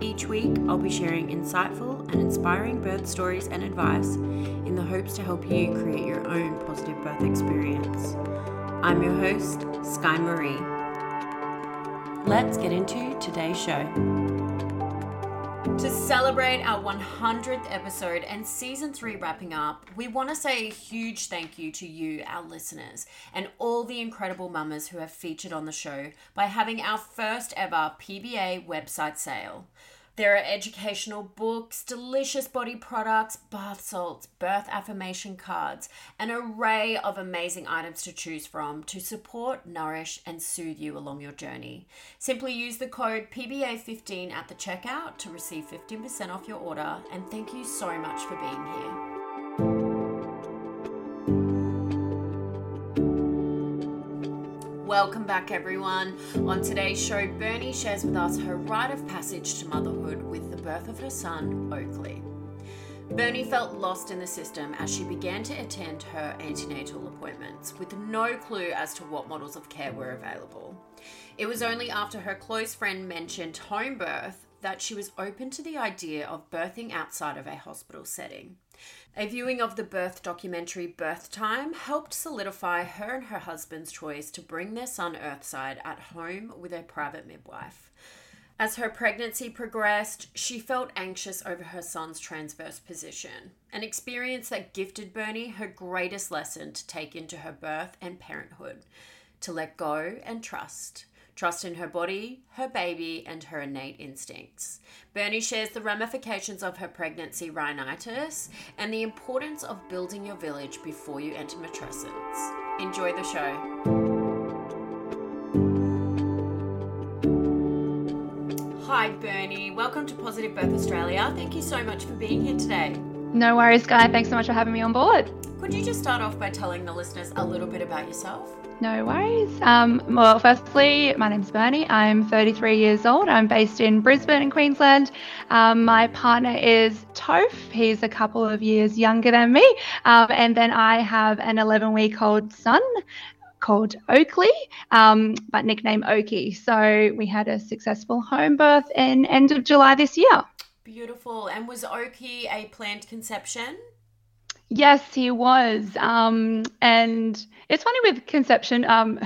Each week, I'll be sharing insightful and inspiring birth stories and advice in the hopes to help you create your own positive birth experience. I'm your host, Sky Marie. Let's get into today's show. To celebrate our 100th episode and season 3 wrapping up, we want to say a huge thank you to you, our listeners, and all the incredible mamas who have featured on the show by having our first ever PBA website sale. There are educational books, delicious body products, bath salts, birth affirmation cards, an array of amazing items to choose from to support, nourish, and soothe you along your journey. Simply use the code PBA15 at the checkout to receive 15% off your order, and thank you so much for being here. Welcome back, everyone. On today's show, Bernie shares with us her rite of passage to motherhood with the birth of her son, Oakley. Bernie felt lost in the system as she began to attend her antenatal appointments with no clue as to what models of care were available. It was only after her close friend mentioned home birth that she was open to the idea of birthing outside of a hospital setting. A viewing of the birth documentary Birth Time helped solidify her and her husband's choice to bring their son earthside at home with a private midwife. As her pregnancy progressed, she felt anxious over her son's transverse position, an experience that gifted Bernie her greatest lesson to take into her birth and parenthood, to let go and trust. Trust in her body, her baby, and her innate instincts. Bernie shares the ramifications of her pregnancy rhinitis and the importance of building your village before you enter matrescence. Enjoy the show. Hi, Bernie. Welcome to Positive Birth Australia. Thank you so much for being here today. No worries, Guy. Thanks so much for having me on board. Could you just start off by telling the listeners a little bit about yourself? No worries. Well, firstly, my name's Bernie. I'm 33 years old. I'm based in Brisbane in Queensland. My partner is Toph. He's a couple of years younger than me. And then I have an 11-week-old son called Oakley, but nicknamed Oakie. So we had a successful home birth in end of July this year. Beautiful. And was Oakie a planned conception? Yes, he was. And it's funny with conception. I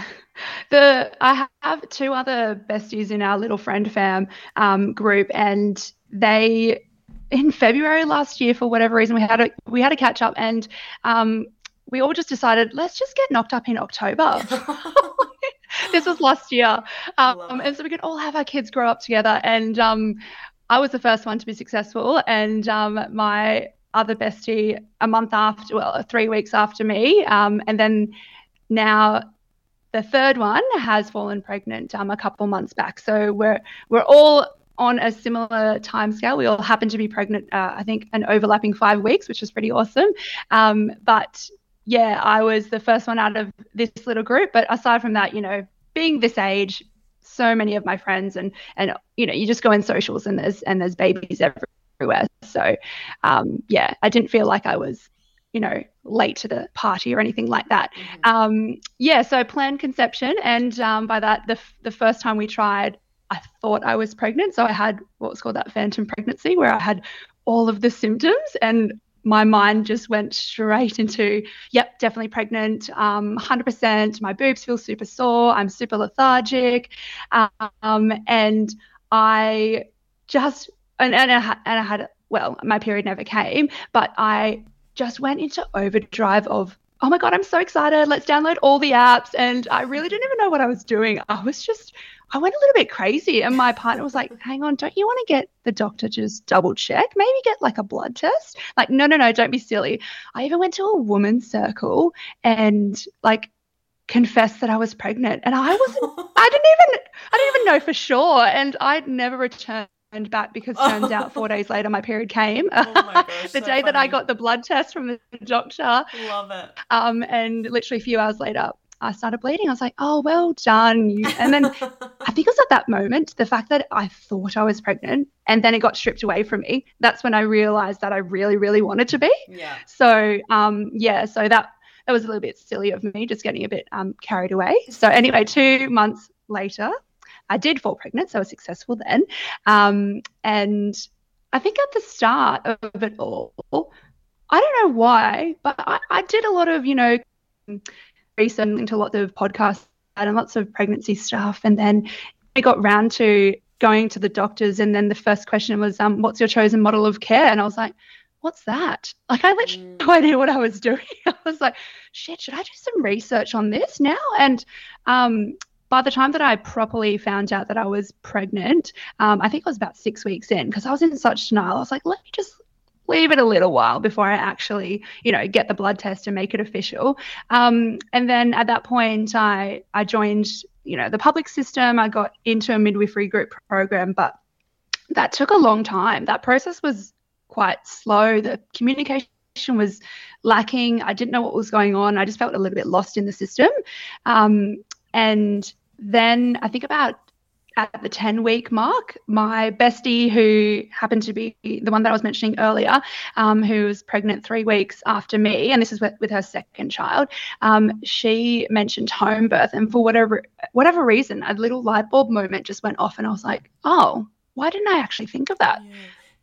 have two other besties in our little friend fam group, and they, in February last year, for whatever reason, we had a catch up, and we all just decided, let's just get knocked up in October. This was last year, and so we could all have our kids grow up together. And I was the first one to be successful, and my other bestie a month after, 3 weeks after me, and then now the third one has fallen pregnant a couple months back. So we're all on a similar timescale. We all happen to be pregnant, I think, an overlapping 5 weeks, which is pretty awesome. But yeah, I was the first one out of this little group. But aside from that, you know, being this age, so many of my friends and you know, you just go in socials and there's babies everywhere. So yeah, I didn't feel like I was, you know, late to the party or anything like that. Mm-hmm. So planned conception, and by that, the first time we tried, I thought I was pregnant. So I had what's called that phantom pregnancy, where I had all of the symptoms and my mind just went straight into, yep, definitely pregnant, 100%. My boobs feel super sore. I'm super lethargic. And I just, and I had, well, my period never came, but I just went into overdrive of, oh my God, I'm so excited. Let's download all the apps. And I really didn't even know what I was doing. I went a little bit crazy. And my partner was like, hang on, don't you want to get the doctor to just double check? Maybe get like a blood test? Like, no, don't be silly. I even went to a woman's circle and like confessed that I was pregnant. And I didn't even know for sure. And I'd never returned back because turns out 4 days later my period came. Oh my gosh, the day funny. That I got the blood test from the doctor. Love it. And literally a few hours later I started bleeding. I was like, oh, well done. And then I think it was at that moment, the fact that I thought I was pregnant and then it got stripped away from me, that's when I realised that I really, really wanted to be. Yeah. So, so that was a little bit silly of me, just getting a bit carried away. So anyway, 2 months later, I did fall pregnant, so I was successful then. And I think at the start of it all, I don't know why, but I did a lot of, researching to lots of podcasts and lots of pregnancy stuff, and then I got round to going to the doctors, and then the first question was, what's your chosen model of care? And I was like, what's that? Like, I literally no idea what I was doing. I was like, shit, should I do some research on this now? And by the time that I properly found out that I was pregnant, I think I was about 6 weeks in, because I was in such denial. I was like, let me just leave it a little while before I actually, get the blood test and make it official. And then at that point I joined, the public system. I got into a midwifery group program, but that took a long time. That process was quite slow. The communication was lacking. I didn't know what was going on. I just felt a little bit lost in the system. And then I think about at the 10-week mark, my bestie, who happened to be the one that I was mentioning earlier, who was pregnant 3 weeks after me, and this is with her second child, she mentioned home birth, and for whatever reason, a little light bulb moment just went off, and I was like, oh, why didn't I actually think of that? Yeah.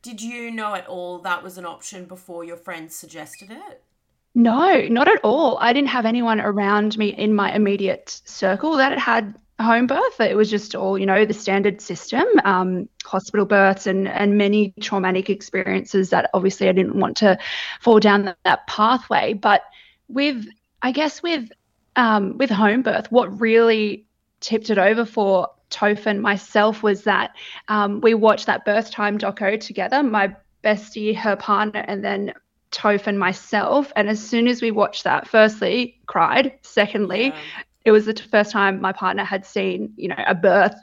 Did you know at all that was an option before your friends suggested it? No, not at all. I didn't have anyone around me in my immediate circle that had home birth. It was just all, the standard system, hospital births and many traumatic experiences that obviously I didn't want to fall down that pathway. But with home birth, what really tipped it over for Toph and myself was that we watched that Birth Time doco together, my bestie, her partner, and then Toph and myself. And as soon as we watched that, firstly, cried. Secondly, It was the first time my partner had seen, a birth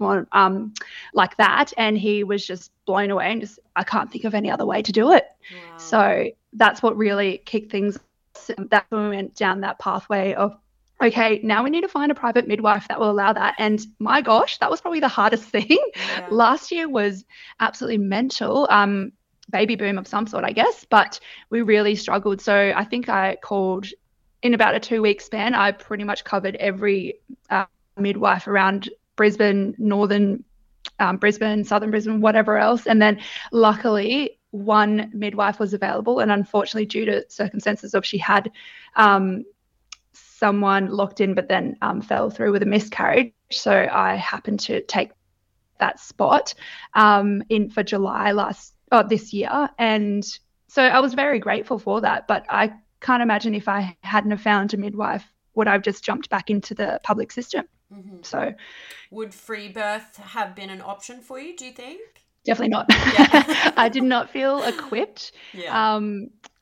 like that, and he was just blown away and just, I can't think of any other way to do it. Wow. So that's what really kicked things. That's when we went down that pathway of, okay, now we need to find a private midwife that will allow that. And my gosh, that was probably the hardest thing. Yeah. Last year was absolutely mental. Baby boom of some sort, I guess, but we really struggled. So I think I called in about a 2 week span. I pretty much covered every midwife around Brisbane, northern Brisbane, southern Brisbane, whatever else. And then luckily one midwife was available, and unfortunately due to circumstances of she had someone locked in but then fell through with a miscarriage. So I happened to take that spot in for July this year. And so I was very grateful for that, but I can't imagine if I hadn't have found a midwife would I've just jumped back into the public system. Mm-hmm. So would free birth have been an option for you, do you think? Definitely not. Yeah. I did not feel equipped. Yeah.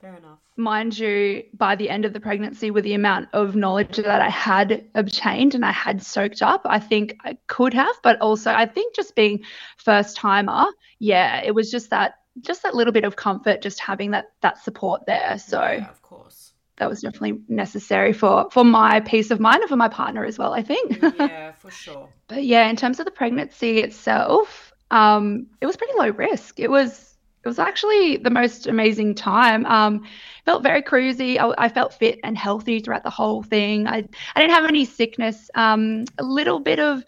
Fair enough. Mind you, by the end of the pregnancy, with the amount of knowledge that I had obtained and I had soaked up, I think I could have, but also I think just being first timer, it was just that little bit of comfort, just having that support there. So yeah, of course, that was definitely necessary for my peace of mind and for my partner as well, I think. Yeah, for sure. But yeah, in terms of the pregnancy itself, it was pretty low risk. It was actually the most amazing time. Felt very cruisy. I felt fit and healthy throughout the whole thing. I didn't have any sickness. A little bit of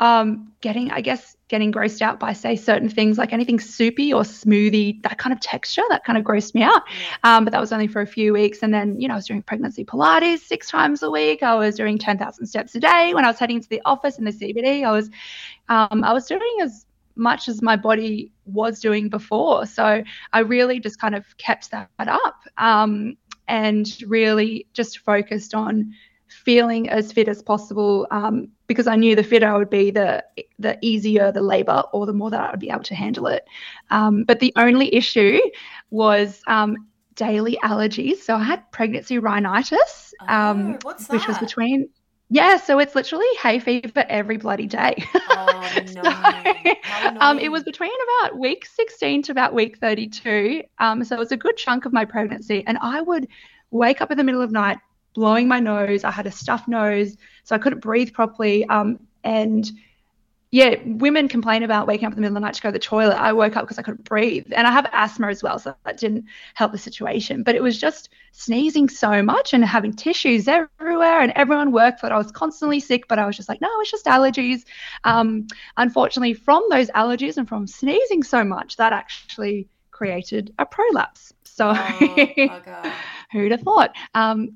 getting grossed out by, say, certain things, like anything soupy or smoothie, that kind of texture, that kind of grossed me out. But that was only for a few weeks. And then, I was doing pregnancy Pilates 6 times a week. I was doing 10,000 steps a day. When I was heading to the office in the CBD, I was doing as much as my body was doing before. So I really just kind of kept that up, and really just focused on feeling as fit as possible, because I knew the fitter I would be, the easier the labor, or the more that I would be able to handle it. But the only issue was daily allergies. So I had pregnancy rhinitis, what's that? Which was between – yeah, so it's literally hay fever every bloody day. Oh, no. So, it was between about week 16 to about week 32. So it was a good chunk of my pregnancy. And I would wake up in the middle of night blowing my nose. I had a stuffed nose, so I couldn't breathe properly. And women complain about waking up in the middle of the night to go to the toilet. I woke up because I couldn't breathe. And I have asthma as well, so that didn't help the situation. But it was just sneezing so much and having tissues everywhere, and everyone worked that I was constantly sick, but I was just like, no, it's just allergies. Unfortunately, from those allergies and from sneezing so much, that actually created a prolapse. So who'd have thought? So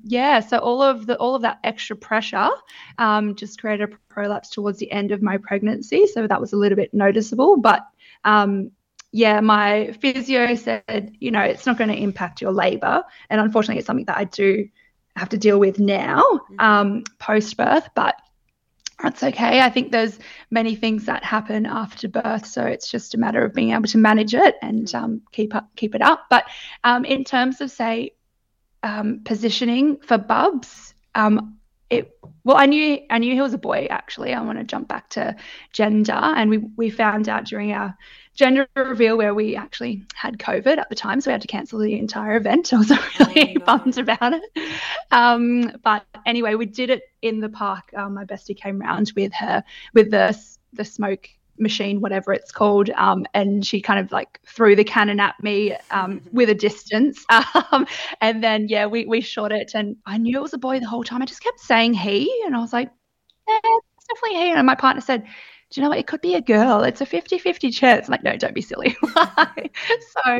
all of that extra pressure just created a prolapse towards the end of my pregnancy. So that was a little bit noticeable. But my physio said, it's not going to impact your labor. And unfortunately, it's something that I do have to deal with now, post birth. But that's okay. I think there's many things that happen after birth, so it's just a matter of being able to manage it and keep it up. But in terms of, say, positioning for Bubs, I knew he was a boy, actually. I want to jump back to gender, and we found out during our gender reveal, where we actually had COVID at the time, so we had to cancel the entire event. I was really bummed about it. But anyway, we did it in the park. My bestie came round with her, with the smoke machine, whatever it's called, and she kind of like threw the cannon at me with a distance, and then we shot it, and I knew it was a boy the whole time. I just kept saying he, and I was like, it's definitely he. And my partner said, do you know what, it could be a girl, it's a 50-50 chance. I'm like, no, don't be silly. So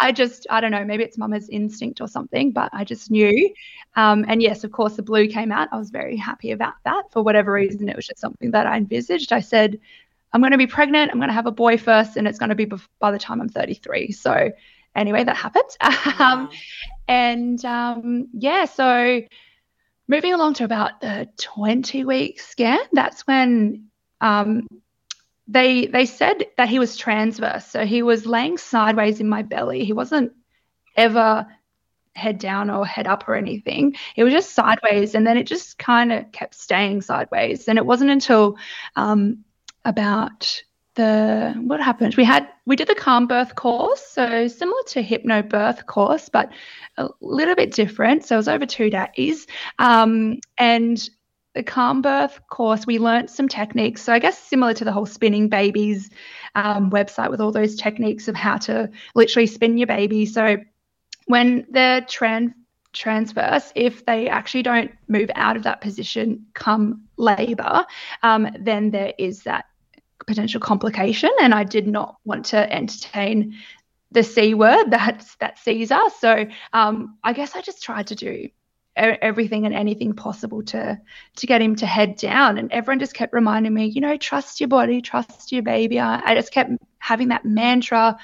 I don't know, maybe it's mama's instinct or something, but I just knew. And yes, of course, the blue came out. I was very happy about that. For whatever reason, it was just something that I envisaged. I said, I'm going to be pregnant, I'm going to have a boy first, and it's going to be by the time I'm 33. So anyway, that happened. So moving along to about the 20-week scan, that's when they said that he was transverse. So he was laying sideways in my belly. He wasn't ever head down or head up or anything. It was just sideways, and then it just kind of kept staying sideways. And it wasn't until about what happened, we did the calm birth course, so similar to hypno birth course, but a little bit different. So it was over 2 days, and the calm birth course, we learnt some techniques, so I guess similar to the whole spinning babies website, with all those techniques of how to literally spin your baby. So when they're transverse, if they actually don't move out of that position come labor, then there is that potential complication. And I did not want to entertain the C word, that Caesar. So I guess I just tried to do everything and anything possible to get him to head down. And everyone just kept reminding me, trust your body, trust your baby. I just kept having that mantra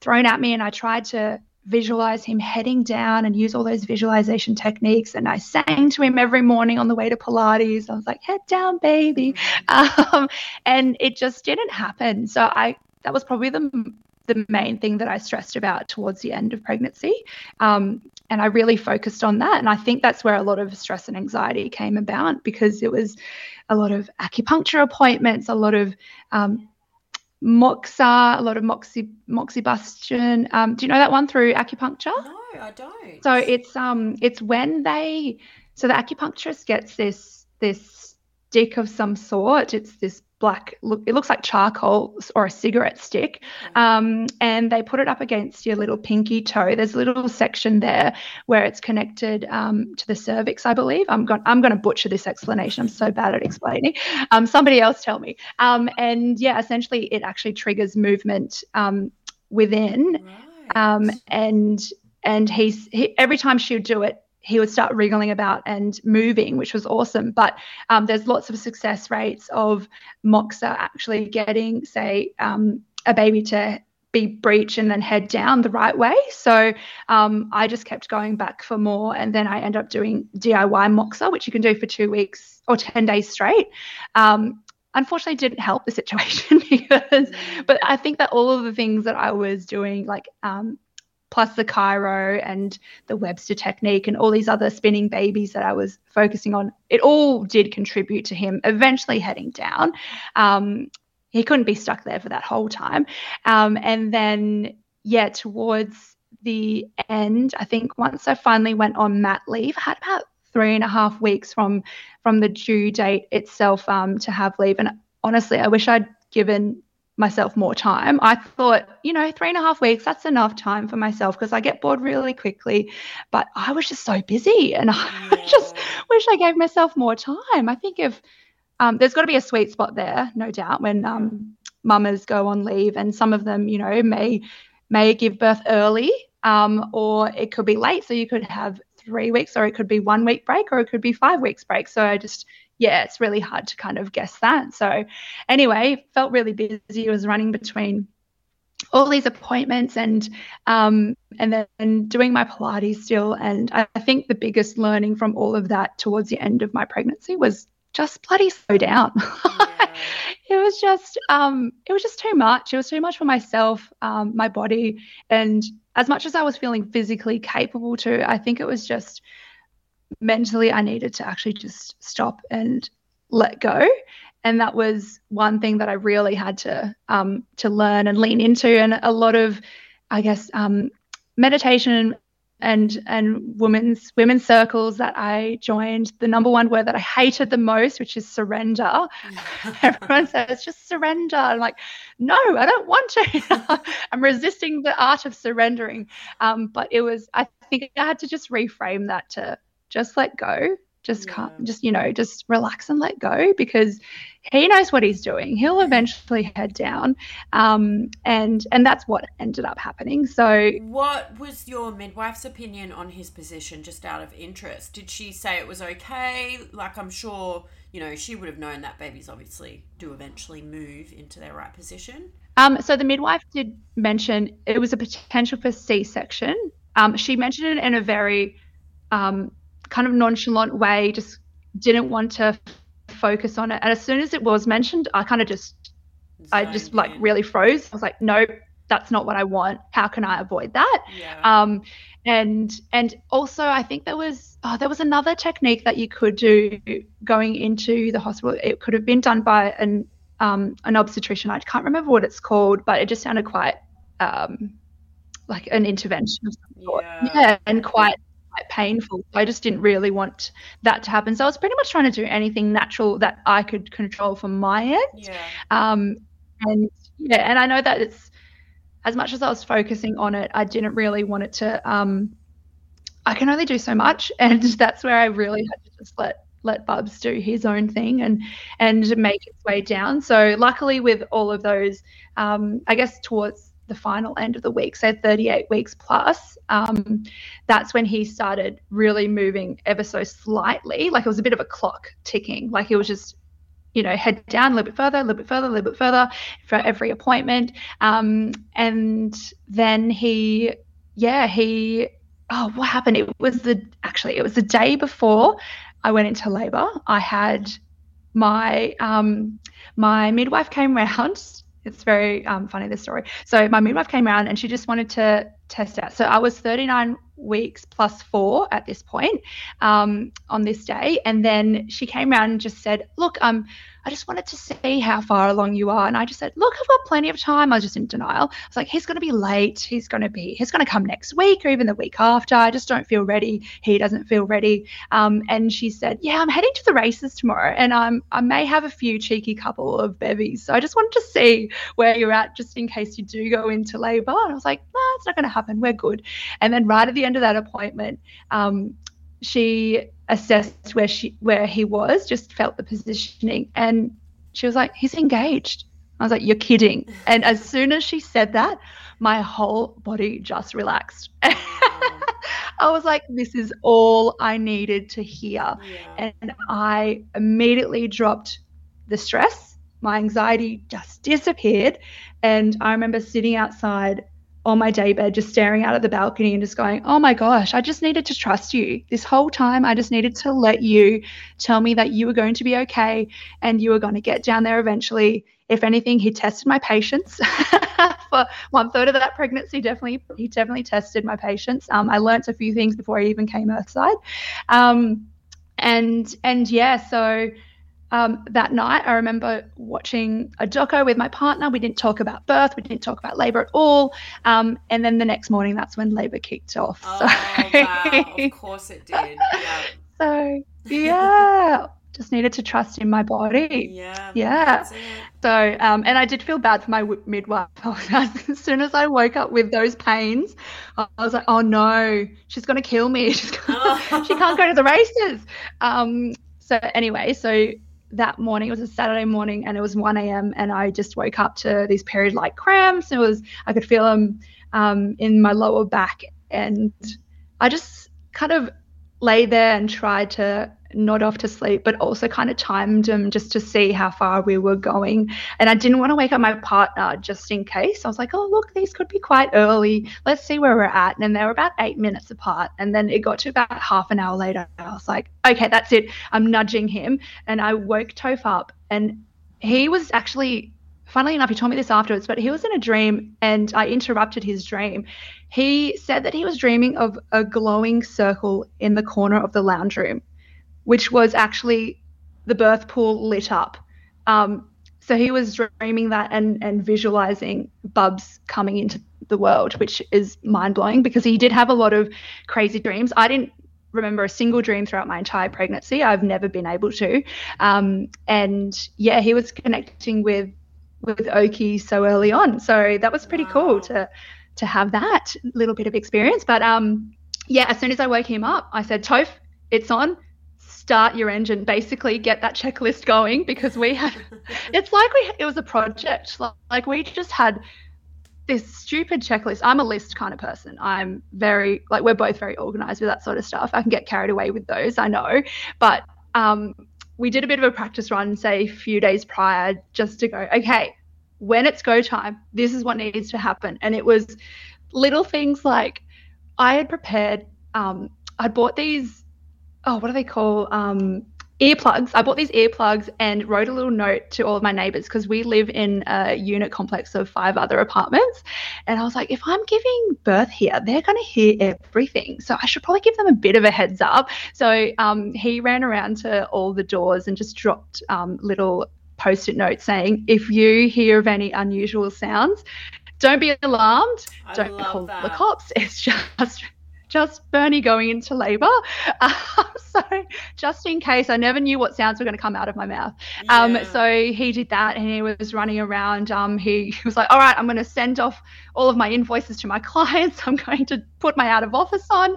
thrown at me, and I tried to visualize him heading down and use all those visualization techniques. And I sang to him every morning on the way to Pilates. I was like, head down, baby. And it just didn't happen. So that was probably the main thing that I stressed about towards the end of pregnancy. And I really focused on that. And I think that's where a lot of stress and anxiety came about, because it was a lot of acupuncture appointments, a lot of moxa, a lot of moxibustion. Do you know that one through acupuncture? No, I don't. So it's when the acupuncturist gets this stick of some sort. It's this black, look, it looks like charcoal or a cigarette stick, and they put it up against your little pinky toe. There's a little section there where it's connected to the cervix, I believe. I'm going to butcher this explanation. I'm so bad at explaining. Somebody else tell me. And, yeah, essentially it actually triggers movement within. Right. And he every time she would do it, he would start wriggling about and moving, which was awesome. But there's lots of success rates of moxa actually getting, say, a baby to be breech and then head down the right way. So I just kept going back for more, and then I ended up doing DIY moxa, which you can do for 2 weeks or 10 days straight. Unfortunately, didn't help the situation but I think that all of the things that I was doing, like plus the chiro and the Webster technique and all these other spinning babies that I was focusing on, it all did contribute to him eventually heading down. He couldn't be stuck there for that whole time. And then, yeah, towards the end, I think once I finally went on mat leave, I had about 3.5 weeks from the due date itself to have leave. And honestly, I wish I'd given myself more time. I thought, 3.5 weeks, that's enough time for myself because I get bored really quickly, but I was just so busy and I just wish I gave myself more time. I think if there's got to be a sweet spot there, no doubt, when mamas go on leave, and some of them, may give birth early or it could be late. So you could have 3 weeks, or it could be 1 week break, or it could be 5 weeks break. So I just, it's really hard to kind of guess that. So anyway, felt really busy. I was running between all these appointments and then doing my Pilates still. And I think the biggest learning from all of that towards the end of my pregnancy was just bloody slow down. Yeah. It was just too much. It was too much for myself, my body. And as much as I was feeling physically capable to, I think it was just mentally I needed to actually just stop and let go. And that was one thing that I really had to learn and lean into. And a lot of, I guess, meditation and women's circles that I joined, the number one word that I hated the most, which is surrender. Everyone says just surrender. I'm like, no, I don't want to. I'm resisting the art of surrendering. But it was, I think I had to just reframe that to just let go, just relax and let go, because he knows what he's doing. He'll eventually head down. And that's what ended up happening. So what was your midwife's opinion on his position, just out of interest? Did she say it was okay? Like, I'm sure, she would have known that babies obviously do eventually move into their right position. So the midwife did mention it was a potential for C-section. She mentioned it in a very kind of nonchalant way, just didn't want to focus on it. And as soon as it was mentioned, I kind of just really froze. I was like, nope, that's not what I want. How can I avoid that? Yeah. And also I think there was another technique that you could do going into the hospital. It could have been done by an obstetrician. I can't remember what it's called, but it just sounded quite like an intervention of some sort. Yeah, and quite painful. I just didn't really want that to happen, so I was pretty much trying to do anything natural that I could control from my end. And I know that it's, as much as I was focusing on it, I didn't really want it to I can only do so much, and that's where I really had to just let Bubs do his own thing and make its way down. So luckily with all of those I guess towards the final end of the week, so 38 weeks plus, that's when he started really moving ever so slightly. Like, it was a bit of a clock ticking. Like, it was just, head down a little bit further, a little bit further, a little bit further for every appointment. And then what happened? It was the day before I went into labor. I had my midwife came round. It's very funny, this story. So my midwife came around and she just wanted to test out. So I was 39 weeks plus 4 at this point on this day. And then she came around and just said, look, I just wanted to see how far along you are. And I just said, look, I've got plenty of time. I was just in denial. I was like, he's going to be late. He's going to come next week or even the week after. I just don't feel ready. He doesn't feel ready. And she said, yeah, I'm heading to the races tomorrow and I may have a few cheeky couple of bevies. So I just wanted to see where you're at just in case you do go into labour. And I was like, no, it's not going to happen. We're good. And then right at the end of that appointment, she assessed where he was, just felt the positioning, and she was like, he's engaged. I was like, you're kidding. And as soon as she said that, my whole body just relaxed. I was like, this is all I needed to hear. Yeah. And I immediately dropped the stress. My anxiety just disappeared. And I remember sitting outside on my daybed, just staring out at the balcony and just going, oh my gosh, I just needed to trust you this whole time. I just needed to let you tell me that you were going to be okay and you were going to get down there eventually. If anything, he tested my patience for 1/3 of that pregnancy. He definitely tested my patience. I learnt a few things before I even came earthside. That night I remember watching a doco with my partner. We didn't talk about birth. We didn't talk about labour at all. And then the next morning, that's when labour kicked off. Oh, so. Wow. Of course it did. Yeah. So, yeah, just needed to trust in my body. Yeah. So, and I did feel bad for my midwife. As soon as I woke up with those pains, I was like, oh, no, she's going to kill me. She can't go to the races. So that morning, it was a Saturday morning and it was 1 a.m. and I just woke up to these period-like cramps. I could feel them in my lower back, and I just kind of lay there and tried to nod off to sleep, but also kind of timed them just to see how far we were going. And I didn't want to wake up my partner just in case. I was like, oh, look, these could be quite early. Let's see where we're at. And they were about 8 minutes apart. And then it got to about half an hour later. I was like, okay, that's it. I'm nudging him. And I woke Toph up, and he was actually, funnily enough, he told me this afterwards, but he was in a dream and I interrupted his dream. He said that he was dreaming of a glowing circle in the corner of the lounge room, which was actually the birth pool lit up. So he was dreaming that and visualizing Bubs coming into the world, which is mind-blowing because he did have a lot of crazy dreams. I didn't remember a single dream throughout my entire pregnancy. I've never been able to. He was connecting with Oki so early on. So that was pretty cool to have that little bit of experience. But, as soon as I woke him up, I said, Toph, it's on. Start your engine, basically get that checklist going, because it was a project. Like we just had this stupid checklist. I'm a list kind of person. I'm very, like, we're both very organized with that sort of stuff. I can get carried away with those, I know. But we did a bit of a practice run, say a few days prior, just to go, okay, when it's go time, this is what needs to happen. And it was little things like I had prepared, I bought these, earplugs. I bought these earplugs and wrote a little note to all of my neighbours because we live in a unit complex of 5 other apartments. And I was like, if I'm giving birth here, they're going to hear everything. So I should probably give them a bit of a heads up. So he ran around to all the doors and just dropped little Post-it notes saying, if you hear of any unusual sounds, don't be alarmed. Don't call the cops. It's just Bernie going into labour. So just in case, I never knew what sounds were going to come out of my mouth. Yeah. So he did that and he was running around. He was like, all right, I'm going to send off all of my invoices to my clients. I'm going to put my out of office on.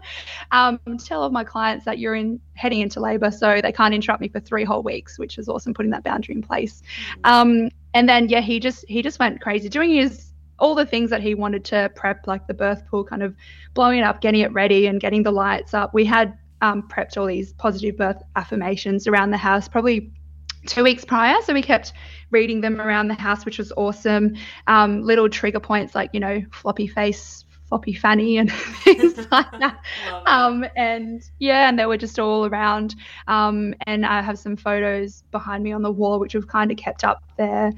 Tell all my clients that you're heading into labour so they can't interrupt me for 3 whole weeks, which is awesome, putting that boundary in place. Mm-hmm. He just went crazy doing all the things that he wanted to prep, like the birth pool, kind of blowing it up, getting it ready and getting the lights up. We had prepped all these positive birth affirmations around the house probably 2 weeks prior. So we kept reading them around the house, which was awesome. Little trigger points like, floppy face, floppy fanny and things like that. And they were just all around. And I have some photos behind me on the wall, which we've kind of kept up there.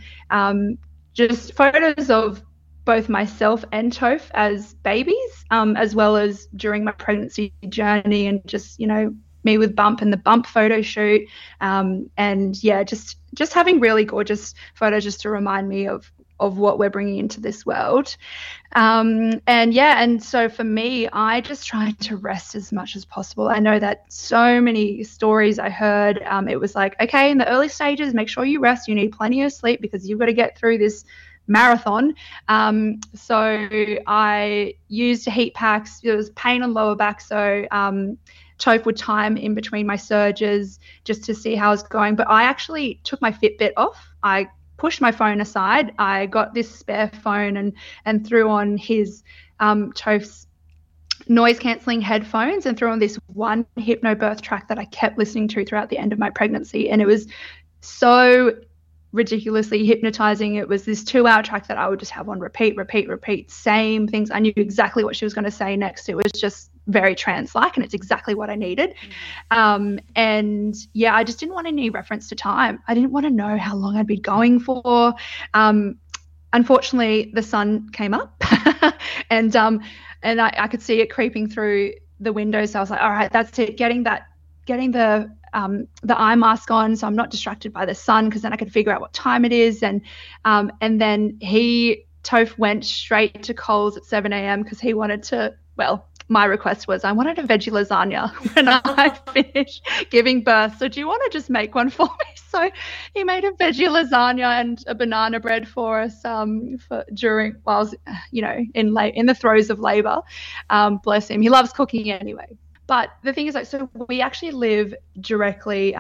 Just photos of both myself and Toph as babies, as well as during my pregnancy journey, and just, you know, me with Bump and the Bump photo shoot, and yeah, just having really gorgeous photos just to remind me of what we're bringing into this world. And yeah, and so for me, I just tried to rest as much as possible. I know that so many stories I heard, it was like, okay, in the early stages, make sure you rest, you need plenty of sleep because you've got to get through this marathon. So I used heat packs. There was pain on lower back, so Toph would time in between my surges just to see how I was going. But I actually took my Fitbit off. I pushed my phone aside. I got this spare phone and threw on his Toph's noise-cancelling headphones and threw on this one hypnobirth track that I kept listening to throughout the end of my pregnancy. And it was so ridiculously hypnotizing. It was this 2-hour track that I would just have on repeat, same things. I knew exactly what she was going to say next. It was just very trance-like, and it's exactly what I needed. And yeah, I just didn't want any reference to time. I didn't want to know how long I'd be going for. Unfortunately, the sun came up and I could see it creeping through the window. So I was like, all right, that's it. Getting the eye mask on, so I'm not distracted by the sun, because then I could figure out what time it is. And then Toph went straight to Coles at 7 a.m. because he wanted to, well, my request was I wanted a veggie lasagna when I finish giving birth. So do you want to just make one for me? So he made a veggie lasagna and a banana bread for us while I was, you know, in the throes of labor. Bless him. He loves cooking anyway. But the thing is, like, so we actually live directly,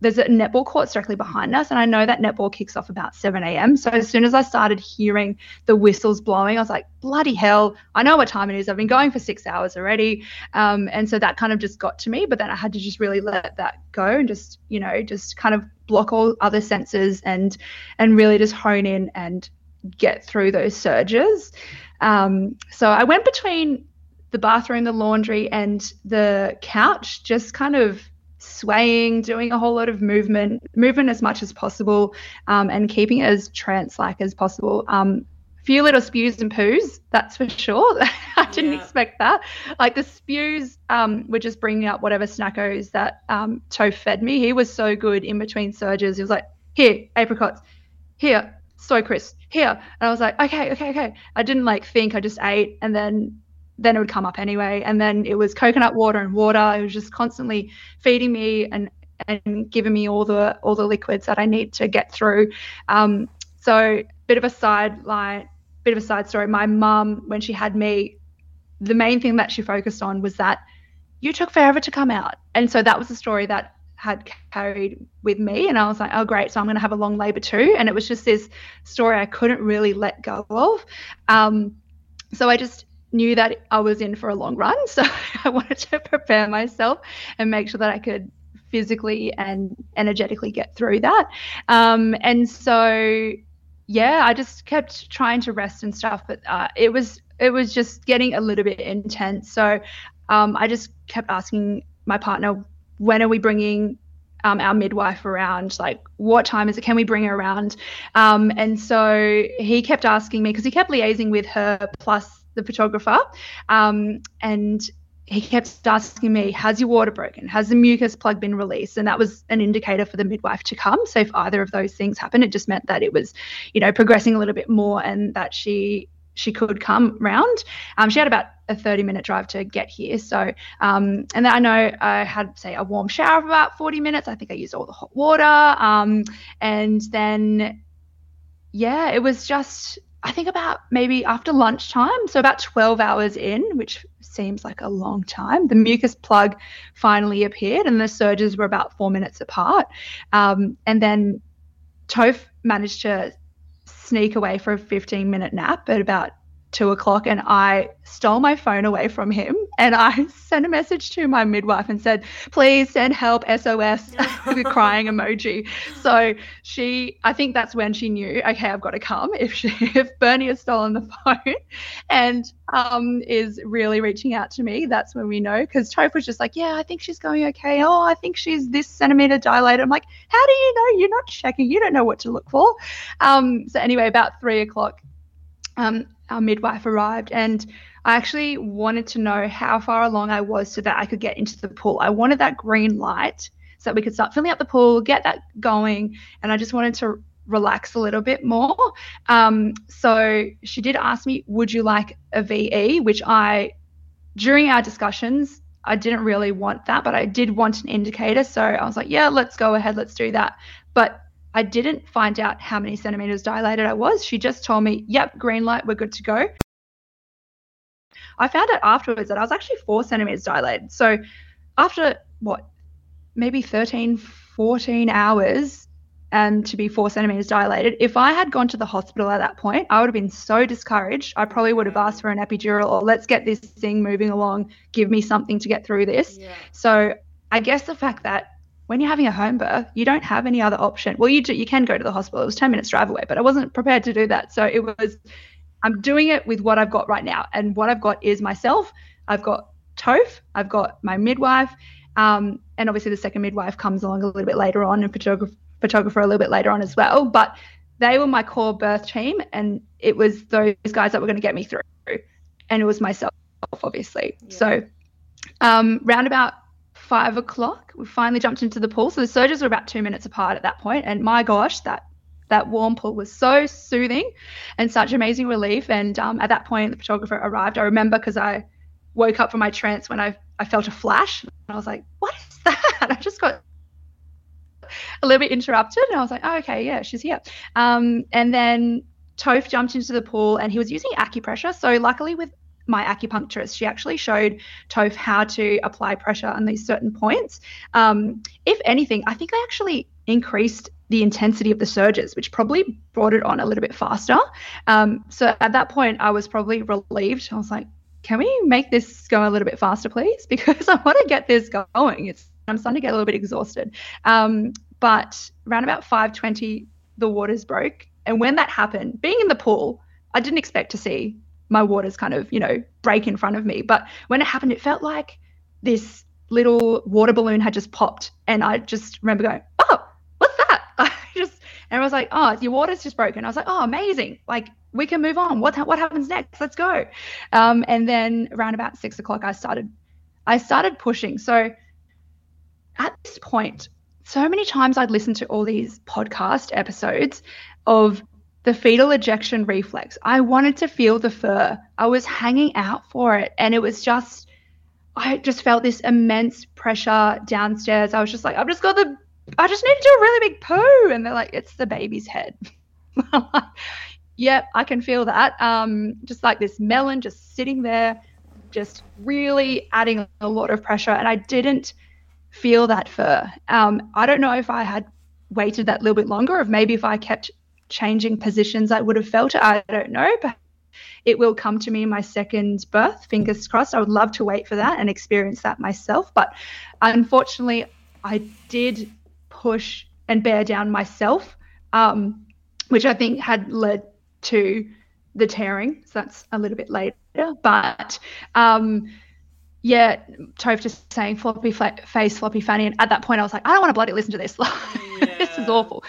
there's a netball court directly behind us, and I know that netball kicks off about 7 a.m. So as soon as I started hearing the whistles blowing, I was like, bloody hell, I know what time it is. I've been going for 6 hours already. And so that kind of just got to me, but then I had to just really let that go and just, you know, just kind of block all other senses and really just hone in and get through those surges. So I went between the bathroom, the laundry, and the couch, just kind of swaying, doing a whole lot of movement as much as possible, and keeping it as trance-like as possible. A few little spews and poos, that's for sure. I didn't expect that. Like, the spews were just bringing up whatever snackos that Toph fed me. He was so good in between surges. He was like, here, apricots, here, soy crisp, here. And I was like, okay. I didn't, like, think. I just ate, and then it would come up anyway. And then it was coconut water and water. It was just constantly feeding me and giving me all the liquids that I need to get through. So bit of a side story. My mum, when she had me, the main thing that she focused on was that you took forever to come out. And so that was the story that had carried with me. And I was like, oh great, so I'm going to have a long labor too. And it was just this story I couldn't really let go of. So I just knew that I was in for a long run, so I wanted to prepare myself and make sure that I could physically and energetically get through that. And so, yeah, I just kept trying to rest and stuff, but it was just getting a little bit intense. So I just kept asking my partner, when are we bringing our midwife around? Like, what time is it? Can we bring her around? And so he kept asking me, because he kept liaising with her plus the photographer, and he kept asking me, has your water broken? Has the mucus plug been released? And that was an indicator for the midwife to come. So if either of those things happened, it just meant that it was, you know, progressing a little bit more and that she could come round. She had about a 30-minute drive to get here. So, and then I know I had, say, a warm shower for about 40 minutes. I think I used all the hot water. And then, yeah, it was just, I think about maybe after lunchtime, so about 12 hours in, which seems like a long time, the mucus plug finally appeared and the surges were about 4 minutes apart. And then Toph managed to sneak away for a 15-minute nap at about 2:00, and I stole my phone away from him and I sent a message to my midwife and said, please send help, SOS, with a crying emoji. So I think that's when she knew, okay, I've got to come if Bernie has stolen the phone and is really reaching out to me. That's when we know, because Toph was just like, yeah, I think she's going okay. Oh, I think she's this centimetre dilated. I'm like, how do you know? You're not checking. You don't know what to look for. So anyway, about 3:00, our midwife arrived, and I actually wanted to know how far along I was so that I could get into the pool. I wanted that green light so that we could start filling up the pool, get that going, and I just wanted to relax a little bit more. So she did ask me, would you like a VE, which I, during our discussions, I didn't really want that, but I did want an indicator. So I was like, yeah, let's go ahead, let's do that. But I didn't find out how many centimeters dilated I was. She just told me, yep, green light, we're good to go. I found out afterwards that I was actually 4 centimeters dilated. So after maybe 13, 14 hours to be 4 centimeters dilated, if I had gone to the hospital at that point, I would have been so discouraged. I probably would have asked for an epidural or let's get this thing moving along. Give me something to get through this. Yeah. So I guess the fact that when you're having a home birth, you don't have any other option. Well, you do, you can go to the hospital. It was 10 minutes drive away, but I wasn't prepared to do that. So it was, I'm doing it with what I've got right now. And what I've got is myself. I've got Toph. I've got my midwife. And obviously the second midwife comes along a little bit later on, and photographer a little bit later on as well. But they were my core birth team, and it was those guys that were going to get me through. And it was myself, obviously. Yeah. So round about 5 o'clock, we finally jumped into the pool. So the surges were about 2 minutes apart at that point. And my gosh, that warm pool was so soothing and such amazing relief. And at that point, the photographer arrived. I remember because I woke up from my trance when I felt a flash. And I was like, what is that? I just got a little bit interrupted. And I was like, oh, okay, yeah, she's here. And then Toph jumped into the pool and he was using acupressure. So luckily with my acupuncturist, she actually showed Toph how to apply pressure on these certain points. If anything, I think I actually increased the intensity of the surges, which probably brought it on a little bit faster. So at that point, I was probably relieved. I was like, can we make this go a little bit faster, please? Because I want to get this going. I'm starting to get a little bit exhausted. But around about 5:20, the waters broke. And when that happened, being in the pool, I didn't expect to see my waters kind of, break in front of me. But when it happened, it felt like this little water balloon had just popped. And I just remember going, oh, what's that? And I was like, oh, your water's just broken. I was like, oh, amazing. Like, we can move on. What happens next? Let's go. And then around about 6 o'clock, I started pushing. So at this point, so many times I'd listened to all these podcast episodes of the fetal ejection reflex. I wanted to feel the fur. I was hanging out for it. And it was just, I just felt this immense pressure downstairs. I was just like, I just need to do a really big poo. And they're like, it's the baby's head. Yep, I can feel that. Just like this melon just sitting there, just really adding a lot of pressure. And I didn't feel that fur. I don't know if I had waited that little bit longer, if maybe if I kept changing positions, I would have felt it. I don't know, but it will come to me in my second birth, fingers crossed. I would love to wait for that and experience that myself. But unfortunately, I did push and bear down myself, which I think had led to the tearing. So that's a little bit later. But yeah, Toph just saying floppy face, floppy fanny. And at that point I was like, I don't want to bloody listen to this. This is awful.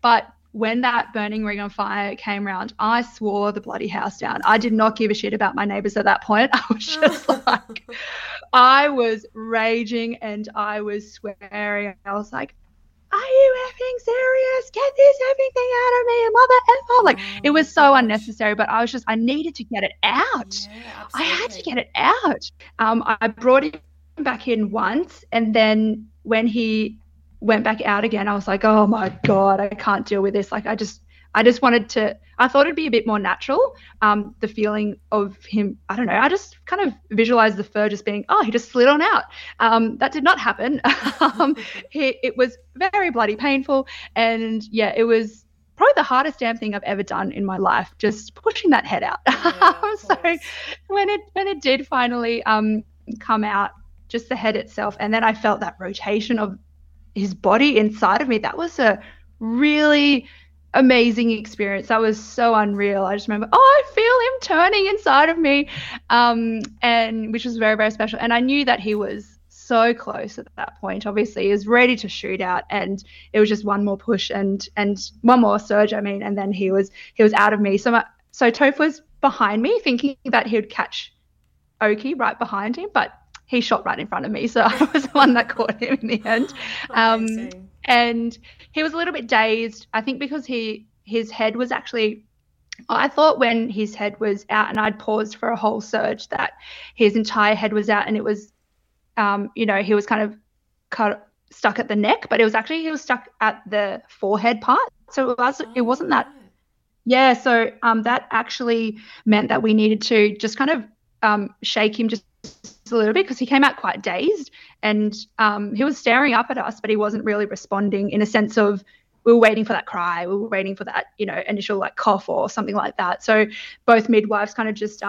But when that burning ring on fire came round, I swore the bloody house down. I did not give a shit about my neighbours at that point. I was just like, I was raging and I was swearing. I was like, are you effing serious? Get this effing thing out of me, mother effer. Like, it was so unnecessary, but I needed to get it out. Yeah, I had to get it out. I brought him back in once, and then when he went back out again, I was like, oh my God, I can't deal with this. Like, I just wanted to, I thought it'd be a bit more natural. The feeling of him, I don't know, I just kind of visualized the fur just being, oh, he just slid on out. That did not happen. It was very bloody painful. And yeah, it was probably the hardest damn thing I've ever done in my life, just pushing that head out. Yeah, so when it did finally come out, just the head itself, and then I felt that rotation of his body inside of me. That was a really amazing experience. That was so unreal. I just remember, oh, I feel him turning inside of me, and which was very, very special. And I knew that he was so close at that point. Obviously, he was ready to shoot out, and it was just one more push and one more surge. And then he was out of me. So So Toph was behind me thinking that he would catch Oki right behind him, but he shot right in front of me, so I was the one that caught him in the end. And he was a little bit dazed, I think, because his head was actually, I thought when his head was out and I'd paused for a whole surge that his entire head was out and it was, he was kind of stuck at the neck, but it was actually, he was stuck at the forehead part. So it wasn't that. Yeah. So that actually meant that we needed to just kind of shake him just a little bit because he came out quite dazed and he was staring up at us, but he wasn't really responding in a sense of, we were waiting for that cry. We were waiting for that, initial like cough or something like that. So both midwives kind of just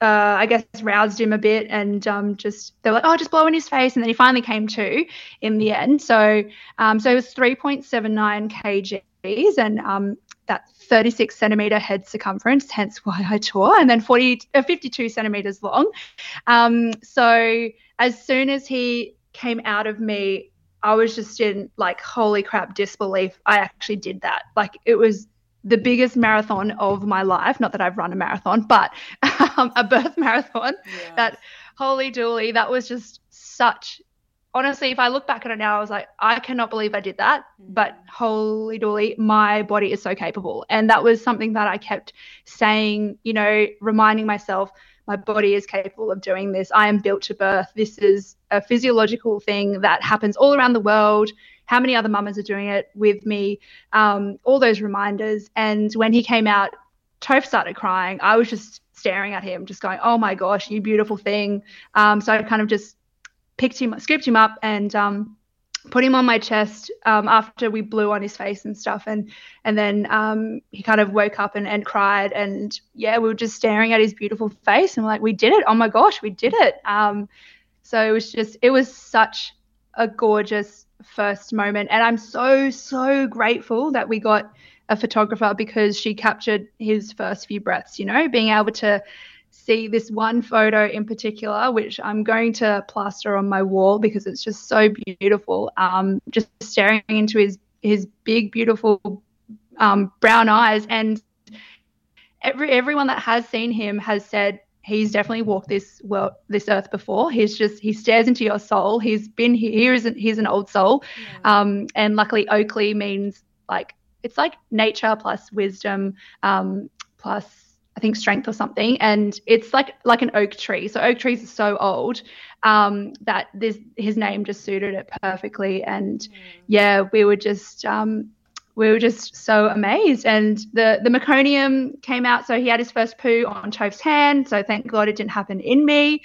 roused him a bit and they're like, oh, just blow in his face. And then he finally came to in the end. So so it was 3.79 kgs and that 36 centimetre head circumference, hence why I tore, and then 52 centimetres long. So as soon as he came out of me, I was just in like, holy crap, disbelief. I actually did that. Like it was the biggest marathon of my life. Not that I've run a marathon, but a birth marathon. Yes. That holy dooly, that was just such, honestly, if I look back at it now, I was like, I cannot believe I did that, but holy dooly, my body is so capable. And that was something that I kept saying, reminding myself, my body is capable of doing this. I am built to birth. This is a physiological thing that happens all around the world. How many other mamas are doing it with me? All those reminders. And when he came out, Toph started crying. I was just staring at him, just going, oh my gosh, you beautiful thing. So I kind of just scooped him up and put him on my chest after we blew on his face and stuff. And then he kind of woke up and cried. And, yeah, we were just staring at his beautiful face and we're like, we did it. Oh, my gosh, we did it. So it was such a gorgeous first moment. And I'm so, so grateful that we got a photographer because she captured his first few breaths, being able to see this one photo in particular, which I'm going to plaster on my wall because it's just so beautiful. Just staring into his big, beautiful brown eyes, and everyone that has seen him has said he's definitely walked this earth before. He stares into your soul. He's been here. He's an old soul, yeah. And luckily Oakley means like it's like nature plus wisdom plus, I think, strength or something, and it's like an oak tree. So oak trees are so old that his name just suited it perfectly. And yeah, we were just so amazed. And the meconium came out, so he had his first poo on Toph's hand. So thank God it didn't happen in me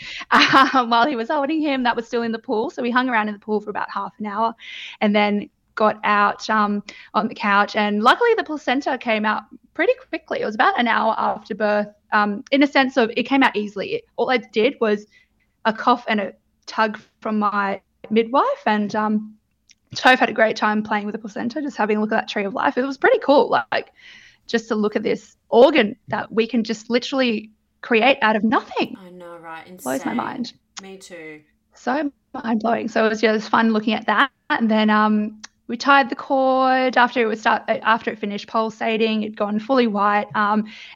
while he was holding him. That was still in the pool, so we hung around in the pool for about half an hour, and then got out on the couch. And luckily the placenta came out pretty quickly. It was about an hour after birth, in a sense of it came out easily. All I did was a cough and a tug from my midwife, and Toph had a great time playing with the placenta, just having a look at that tree of life. It was pretty cool, like just to look at this organ that we can just literally create out of nothing. I know, right? Insane. Blows my mind. Me too. So mind-blowing. So it was just fun looking at that. And then we tied the cord after it finished pulsating. It'd gone fully white,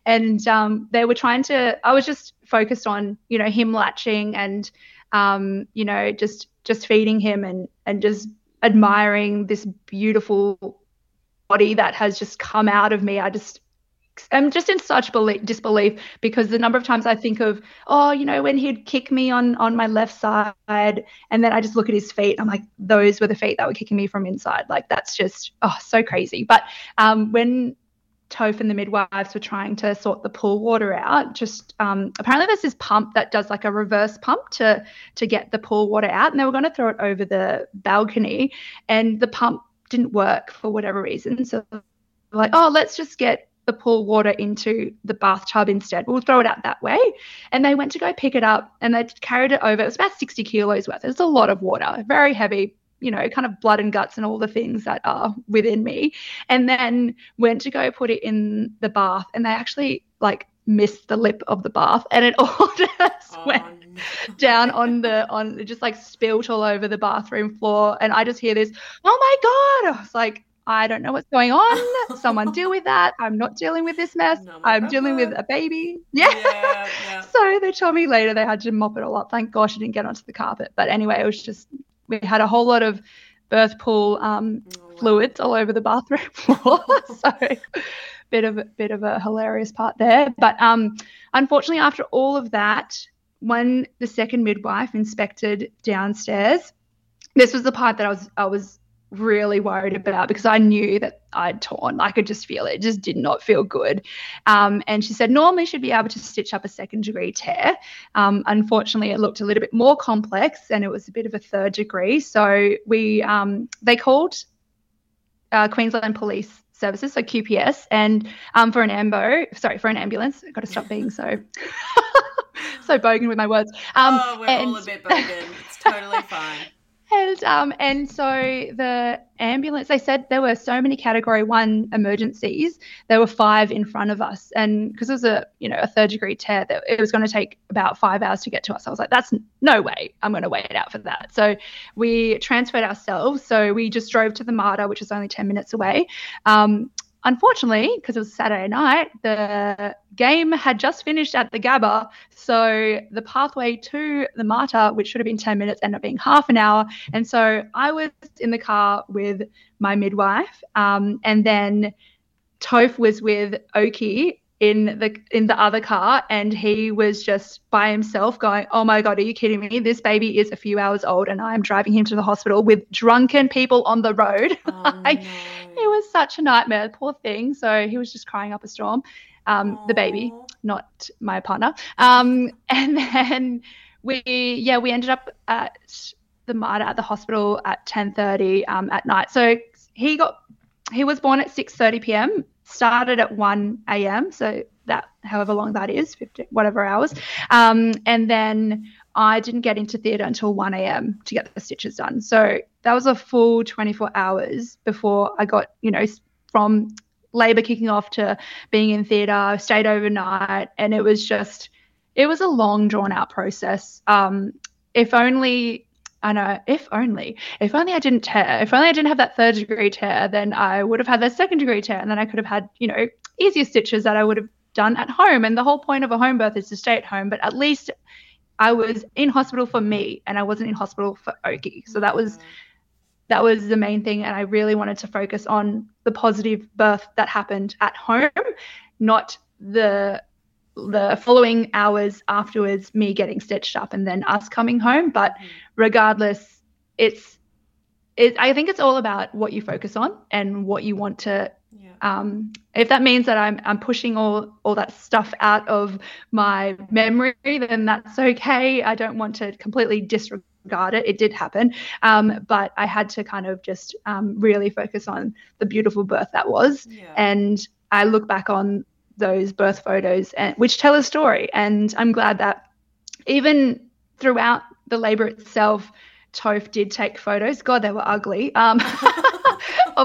and they were trying to. I was just focused on him latching and just feeding him and just admiring this beautiful body that has just come out of me. I'm just in such disbelief because the number of times I think of, when he'd kick me on my left side, and then I just look at his feet. I'm like, those were the feet that were kicking me from inside. Like that's just, so crazy. But when Toph and the midwives were trying to sort the pool water out, just apparently there's this pump that does like a reverse pump to get the pool water out, and they were going to throw it over the balcony, and the pump didn't work for whatever reason. So like, let's just get the pool water into the bathtub instead. We'll throw it out that way. And they went to go pick it up, and they carried it over. It was about 60 kilos worth. It's a lot of water, very heavy, kind of blood and guts and all the things that are within me. And then went to go put it in the bath, and they actually like missed the lip of the bath, and it all just went down on just like spilt all over the bathroom floor. And I just hear this, oh my God. I was like, I don't know what's going on. Someone deal with that. I'm not dealing with this mess. No, I'm dealing with a baby. Yeah. So they told me later they had to mop it all up. Thank gosh I didn't get onto the carpet. But anyway, it was just, we had a whole lot of birth pool fluids all over the bathroom floor. So bit of a hilarious part there. But unfortunately, after all of that, when the second midwife inspected downstairs, this was the part that I was really worried about, because I knew that I'd torn. I could just feel it. It just did not feel good. And she said normally she'd be able to stitch up a second-degree tear. Unfortunately, it looked a little bit more complex, and it was a bit of a third degree. So we they called Queensland Police Services, so QPS, and for an ambulance. I've got to stop being so so bogan with my words. All a bit bogan. It's totally fine. And so the ambulance, they said there were so many Category 1 emergencies. There were 5 in front of us, and because it was a third-degree tear, that it was going to take about 5 hours to get to us. I was like, that's no way. I'm going to wait out for that. So we transferred ourselves. So we just drove to the Mater, which is only 10 minutes away. Unfortunately, because it was Saturday night, the game had just finished at the Gabba, so the pathway to the Mater, which should have been 10 minutes, ended up being half an hour. And so I was in the car with my midwife, and then Toph was with Oakley in the other car, and he was just by himself going, oh my God, are you kidding me? This baby is a few hours old and I'm driving him to the hospital with drunken people on the road. Oh, like, no. It was such a nightmare, poor thing. So he was just crying up a storm, the baby, not my partner. And then we ended up at the Mater at the hospital at 10:30 at night. So he was born at 6:30 p.m. started at 1 a.m., so that however long that is, 50, whatever hours. And then I didn't get into theatre until 1 a.m. to get the stitches done. So that was a full 24 hours before I got, from labour kicking off to being in theatre. I stayed overnight, and it was a long, drawn-out process. If only I didn't tear, if only I didn't have that third-degree tear, then I would have had that second-degree tear, and then I could have had, easier stitches that I would have done at home. And the whole point of a home birth is to stay at home, but at least I was in hospital for me and I wasn't in hospital for Oki. So that was the main thing, and I really wanted to focus on the positive birth that happened at home, not the following hours afterwards, me getting stitched up and then us coming home. But regardless, I think it's all about what you focus on and what you want to. Yeah. If that means that I'm pushing all that stuff out of my memory, then that's okay. I don't want to completely disregard it. It did happen, but I had to kind of just really focus on the beautiful birth that was. Yeah. And I look back on those birth photos, and which tell a story. And I'm glad that even throughout the labour itself, Toph did take photos. God, they were ugly, of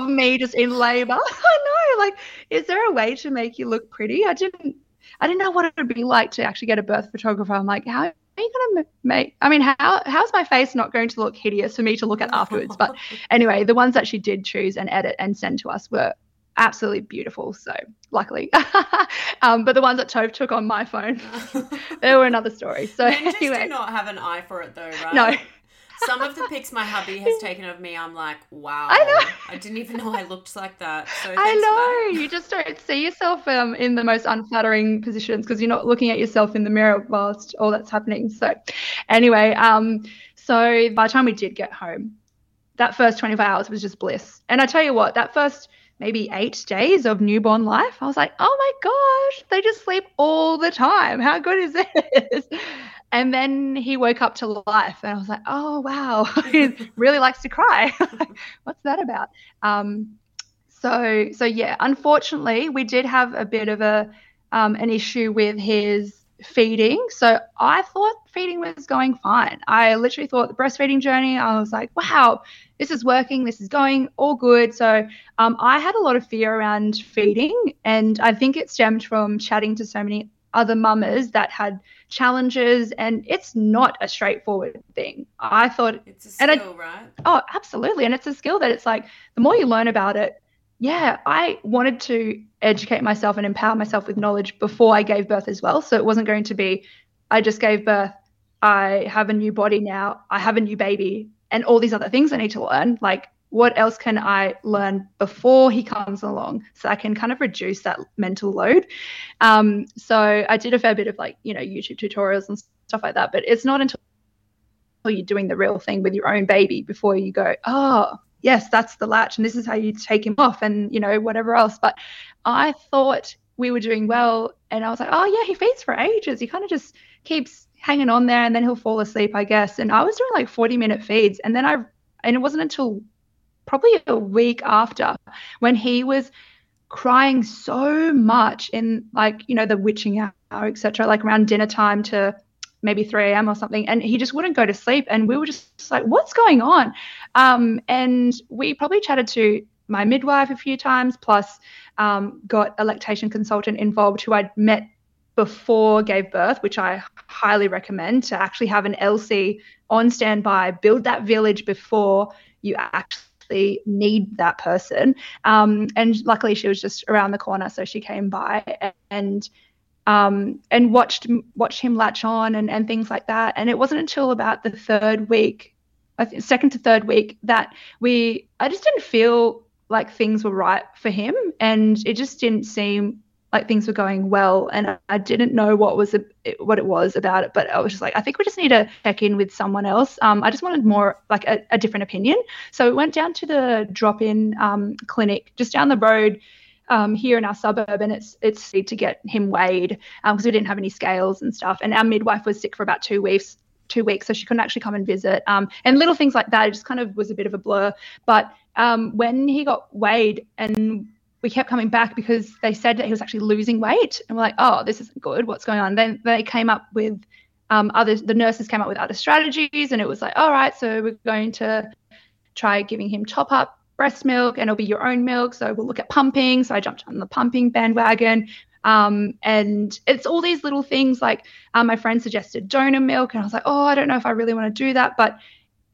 me just in labour. I know, like, is there a way to make you look pretty? I didn't know what it would be like to actually get a birth photographer. I'm like, how are you going to make? I mean, how's my face not going to look hideous for me to look at afterwards? But anyway, the ones that she did choose and edit and send to us were absolutely beautiful, so luckily. But the ones that Toph took on my phone, they were another story. So you just do not have an eye for it though, right? No. Some of the pics my hubby has taken of me, I'm like, wow, I didn't even know I looked like that. So I know, you just don't see yourself in the most unflattering positions, because you're not looking at yourself in the mirror whilst all that's happening. So anyway, so by the time we did get home, that first 24 hours was just bliss. And I tell you what, that first maybe 8 days of newborn life, I was like, oh my gosh, they just sleep all the time. How good is this? And then he woke up to life, and I was like, oh, wow, he really likes to cry. What's that about? So, unfortunately, we did have a bit of an issue with his feeding. So I thought feeding was going fine. I literally thought the breastfeeding journey, I was like, wow, this is working, this is going all good. So I had a lot of fear around feeding, and I think it stemmed from chatting to so many other mamas that had challenges, and it's not a straightforward thing. I thought it's a skill, right? Oh, absolutely. And it's a skill that it's like the more you learn about it, yeah, I wanted to educate myself and empower myself with knowledge before I gave birth as well. So it wasn't going to be, I just gave birth, I have a new body now, I have a new baby, and all these other things I need to learn. Like, what else can I learn before he comes along so I can kind of reduce that mental load? So I did a fair bit of like, you know, YouTube tutorials and stuff like that, but it's not until you're doing the real thing with your own baby before you go, oh, yes, that's the latch and this is how you take him off and, you know, whatever else. But I thought we were doing well and I was like, oh, yeah, he feeds for ages. He kind of just keeps hanging on there and then he'll fall asleep, I guess. And I was doing like 40-minute feeds and then it wasn't until probably a week after when he was crying so much in like, you know, the witching hour, et cetera, like around dinner time to maybe 3 a.m. or something. And he just wouldn't go to sleep. And we were just like, what's going on? And we probably chatted to my midwife a few times, plus got a lactation consultant involved who I'd met before gave birth, which I highly recommend, to actually have an LC on standby, build that village before you actually need that person. And luckily she was just around the corner, so she came by and watched him latch on and things like that. And it wasn't until about the second to third week that I just didn't feel like things were right for him, and it just didn't seem like things were going well, and I didn't know what it was about it, but I was just like, I think we just need to check in with someone else. I just wanted more like a different opinion. So we went down to the drop-in clinic just down the road here in our suburb, and it's to get him weighed because we didn't have any scales and stuff. And our midwife was sick for about 2 weeks, so she couldn't actually come and visit. And little things like that, it just kind of was a bit of a blur. But when he got weighed and we kept coming back because they said that he was actually losing weight, and we're like, oh, this isn't good. What's going on? Then they came up with the nurses came up with other strategies, and it was like, all right, so we're going to try giving him top up breast milk, and it'll be your own milk. So we'll look at pumping. So I jumped on the pumping bandwagon. And it's all these little things like my friend suggested donor milk, and I was like, oh, I don't know if I really want to do that. But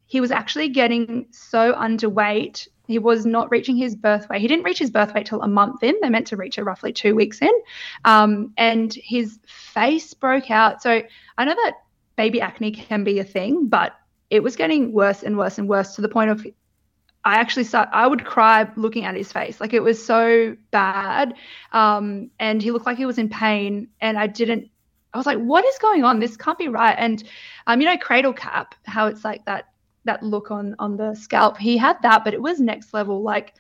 he was actually getting so underweight. He was not reaching his birth weight. He didn't reach his birth weight till a month in. They meant to reach it roughly 2 weeks in. And his face broke out. So I know that baby acne can be a thing, but it was getting worse and worse and worse to the point of I would cry looking at his face. Like, it was so bad. And he looked like he was in pain, and I was like, what is going on? This can't be right. And, you know, cradle cap, how it's like that look on the scalp, he had that, but it was next level, like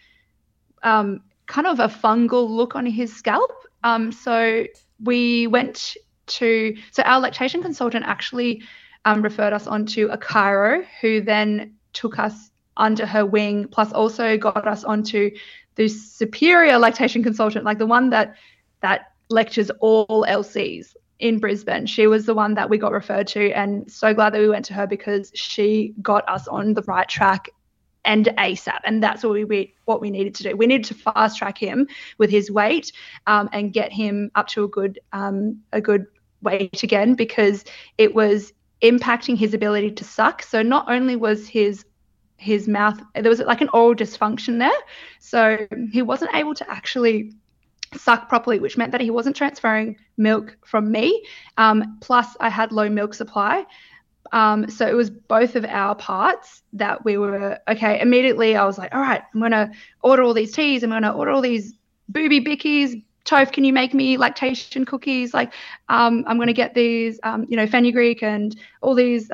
kind of a fungal look on his scalp. So we went to, so our lactation consultant actually referred us on to a chiro, who then took us under her wing, plus also got us onto the superior lactation consultant, like the one that lectures all LCs in Brisbane. She was the one that we got referred to, and so glad that we went to her because she got us on the right track and ASAP. And that's what we needed to do. We needed to fast track him with his weight and get him up to a good weight again, because it was impacting his ability to suck. So not only was his mouth, there was like an oral dysfunction there, so he wasn't able to actually suck properly, which meant that he wasn't transferring milk from me. Plus I had low milk supply. So it was both of our parts that we were, okay, immediately I was like, all right, I'm going to order all these teas. I'm going to order all these booby bickies. Toph, can you make me lactation cookies? Like, I'm going to get these, you know, fenugreek and all these,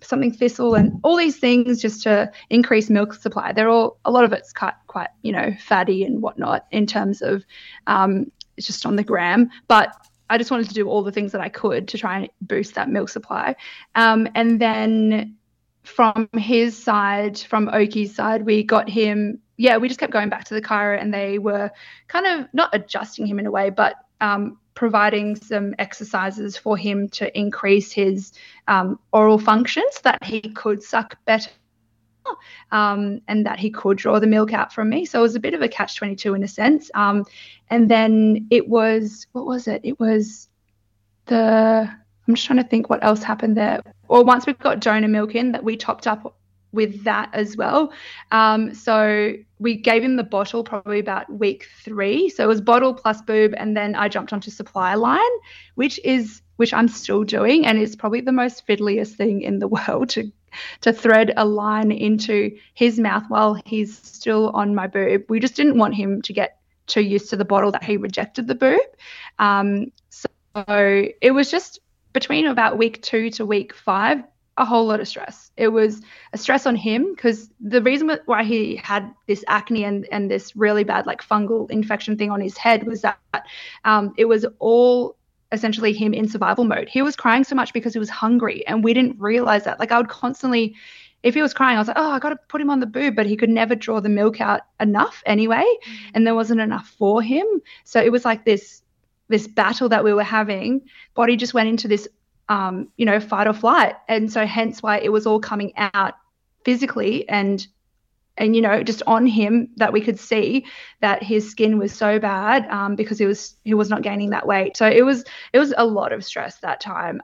something thistle and all these things just to increase milk supply. They're all, a lot of it's quite, you know, fatty and whatnot in terms of it's just on the gram. But I just wanted to do all the things that I could to try and boost that milk supply. And then from his side, from Oki's side, we got him, yeah, we just kept going back to the chiro, and they were kind of not adjusting him in a way, but providing some exercises for him to increase his oral function so that he could suck better and that he could draw the milk out from me. So it was a bit of a catch-22 in a sense. And then it was, what was it? It was I'm just trying to think what else happened there. Or once we got donor milk in, that we topped up with that as well. So we gave him the bottle probably about week 3. So it was bottle plus boob, and then I jumped onto supply line, which I'm still doing, and it's probably the most fiddliest thing in the world to thread a line into his mouth while he's still on my boob. We just didn't want him to get too used to the bottle that he rejected the boob. So it was just between about week 2 to week 5, a whole lot of stress. It was a stress on him because the reason why he had this acne and this really bad like fungal infection thing on his head was that it was all essentially him in survival mode. He was crying so much because he was hungry, and we didn't realize that. Like I would constantly, if he was crying, I was like, oh, I got to put him on the boob, but he could never draw the milk out enough anyway, and there wasn't enough for him. So it was like this battle that we were having. Body just went into this fight or flight. And so hence why it was all coming out physically and just on him, that we could see that his skin was so bad because he was not gaining that weight. So it was a lot of stress that time.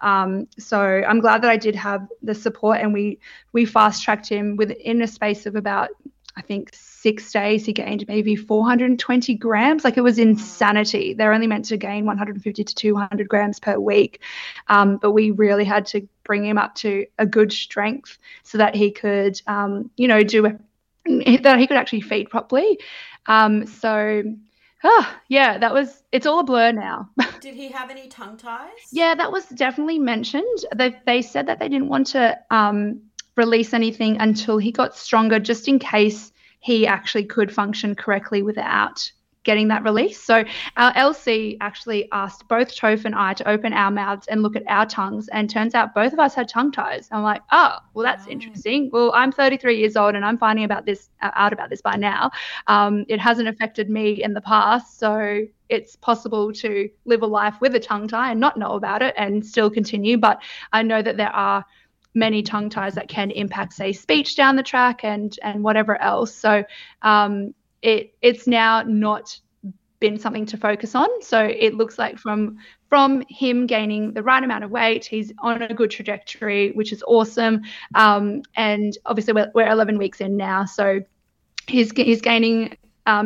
So I'm glad that I did have the support, and we fast-tracked him within a space of about, I think, 6 days. He gained maybe 420 grams. Like it was insanity. They're only meant to gain 150 to 200 grams per week. But we really had to bring him up to a good strength so that he could, that he could actually feed properly. It's all a blur now. Did he have any tongue ties? Yeah, that was definitely mentioned. They said that they didn't want to, release anything until he got stronger, just in case he actually could function correctly without getting that release. So our LC actually asked both Toph and I to open our mouths and look at our tongues, and turns out both of us had tongue ties. I'm like, oh, well, that's interesting. Well, I'm 33 years old and I'm finding out about this by now. It hasn't affected me in the past, so it's possible to live a life with a tongue tie and not know about it and still continue. But I know that there are many tongue ties that can impact, say, speech down the track and whatever else. So it's now not been something to focus on. So it looks like from him gaining the right amount of weight, he's on a good trajectory, which is awesome. And obviously we're 11 weeks in now, so he's gaining